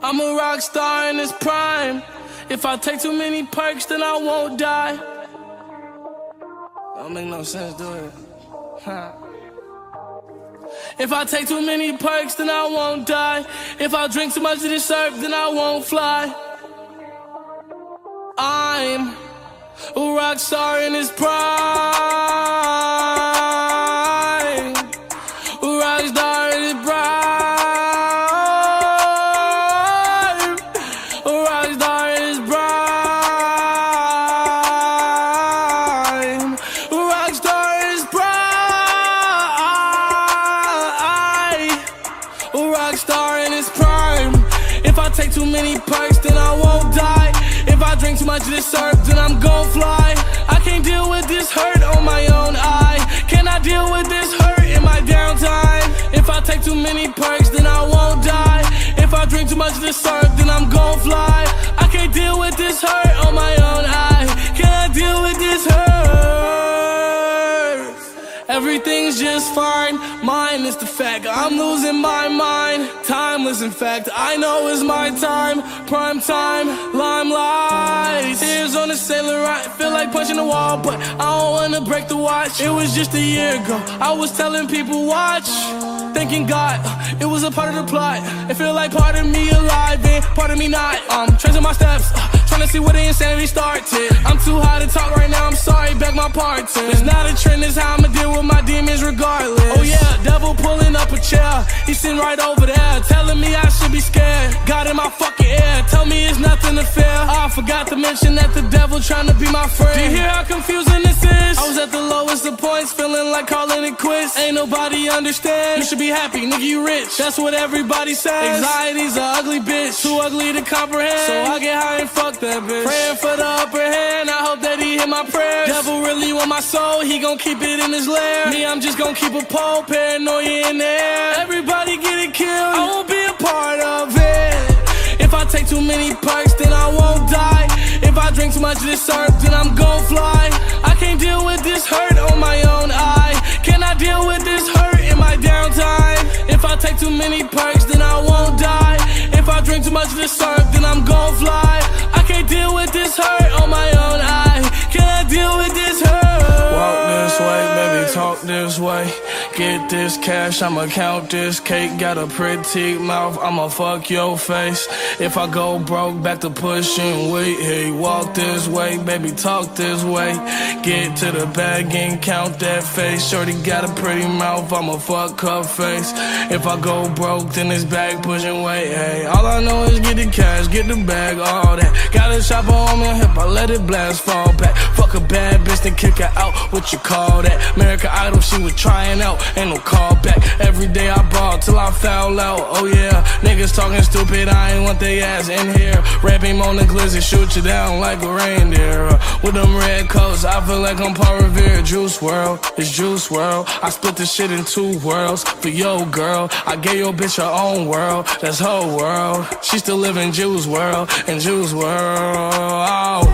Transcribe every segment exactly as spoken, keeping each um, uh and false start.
I'm a rock star in this prime. If I take too many perks, then I won't die. Don't make no sense, do it? Huh. If I take too many perks, then I won't die. If I drink too much of this syrup, then I won't fly. I'm a rock star in his prime. A rock star in his prime. A rock star in his prime. A rock star in his prime. A rock star in his prime. If I take too many perks, then I won't die. If I drink too much of this syrup, then I'm gon' fly. I can't deal with this hurt on my own eye. Can I deal with this hurt in my downtime? If I take too many perks, then I won't die. If I drink too much of this syrup, then I'm gon' fly. I can't deal with this hurt on my own eye. Can I deal with this hurt? Everything's just fine. Mine is the fact. I'm losing my mind. Timeless, in fact. I know it's my time. Prime time, limelight. Tears on the sailor, I feel like punching the wall, but I don't wanna break the watch. It was just a year ago, I was telling people watch, thanking God, uh, it was a part of the plot. It feel like part of me alive and part of me not. I'm tracing my steps, uh, trying to see where the insanity started. I'm too high to talk right now, I'm sorry, beg my pardon. It's not a trend, it's how I'ma deal with my demons regardless. Oh yeah, devil pulling up a chair, he's sitting right over there, telling me I should be scared. God in my fucking ear, tell me it's nothing to fear. I forgot to mention that the devil trying to be my friend. Do you hear how confusing this is? I was at the lowest of points, feeling like calling it quits. Ain't nobody understand. You should be happy, nigga, you rich. That's what everybody says. Anxiety's a ugly bitch, too ugly to comprehend. So I get high and fuck that bitch. Praying for the upper hand, I hope that he hit my prayers. Devil really want my soul, he gon' keep it in his lair. Me, I'm just gon' keep a pole, paranoia in the air. Everybody getting killed, I won't be a part of it. If I take too many perks, then I won't die. If I drink too much of this syrup, then I'm gon' fly. I can't deal with this hurt on my own eye. Can I deal with this hurt in my downtime? If I take too many perks, then I won't die. If I drink too much of this syrup, then I'm gon' fly. I can't deal with this hurt on my own eye. Can I deal with this hurt? Walk this way, baby, talk this way. Get this cash, I'ma count this cake. Got a pretty mouth, I'ma fuck your face. If I go broke, back to pushing weight. Hey, walk this way, baby, talk this way. Get to the bag and count that face. Shorty got a pretty mouth, I'ma fuck her face. If I go broke, then this bag pushing weight. Hey, all I know is get the cash, get the bag, all that. Got a chopper on my hip, I let it blast, fall back. Fuck a bad bitch, then kick her out, what you call that? American Idol, she was trying out. Ain't no call back. Every day I ball till I foul out. Oh yeah, niggas talking stupid. I ain't want they ass in here. Rapping on the glizzy, shoot you down like a reindeer. Uh, with them red coats, I feel like I'm Paul Revere. Juice world, it's Juice world. I split this shit in two worlds for yo girl. I gave your bitch her own world. That's her world. She still live in Juice world and Juice world. Oh.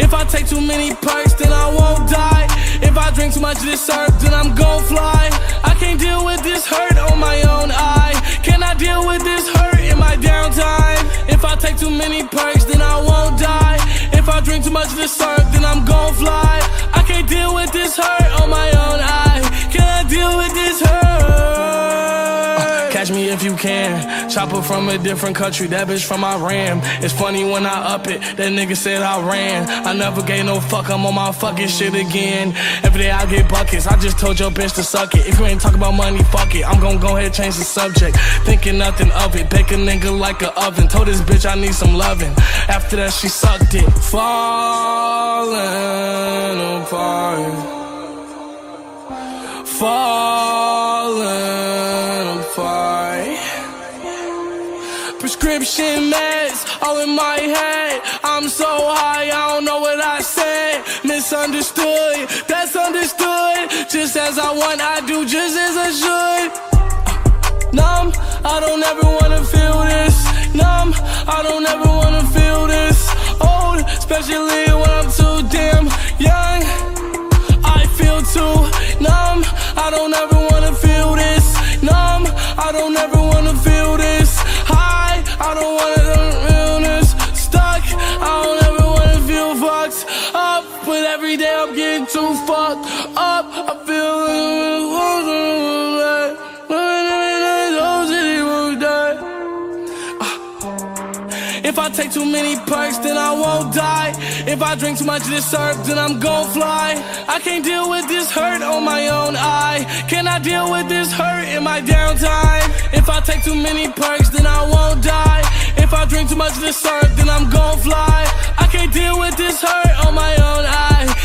If I take too many perks, then I won't die. If I drink too much of this syrup, then I'm gon' fly. I can't deal with this hurt on my own eye. Can I deal with this hurt in my downtime? If I take too many perks, then I won't die. If I drink too much of this syrup, then I'm gon' fly. I can't deal with this hurt on my own eye. Can I deal with this hurt? Uh, catch me if you can. Chopper from a different country, that bitch from Iran. It's funny when I up it, that nigga said I ran. I never gave no fuck, I'm on my fucking shit again. Every day I get buckets, I just told your bitch to suck it. If you ain't talking about money, fuck it, I'm gon' go ahead change the subject. Thinking nothing of it, bake a nigga like an oven. Told this bitch I need some loving. After that she sucked it. Falling apart. Falling apart. Prescription meds, all in my head. I'm so high, I don't know what I said. Misunderstood, that's understood. Just as I want, I do just as I should. Numb, I don't ever wanna feel this. Numb, I don't ever wanna feel this. Old, especially when I'm too damn young. I feel too numb, I don't ever wanna feel this. Numb, I don't ever wanna feel this. I don't If I take too many perks, then I won't die. If I drink too much of this syrup, then I'm gon' fly. I can't deal with this hurt on my own eye. Can I deal with this hurt in my downtime? If I take too many perks, then I won't die. If I drink too much of this syrup, then I'm gon' fly. I can't deal with this hurt on my own eye.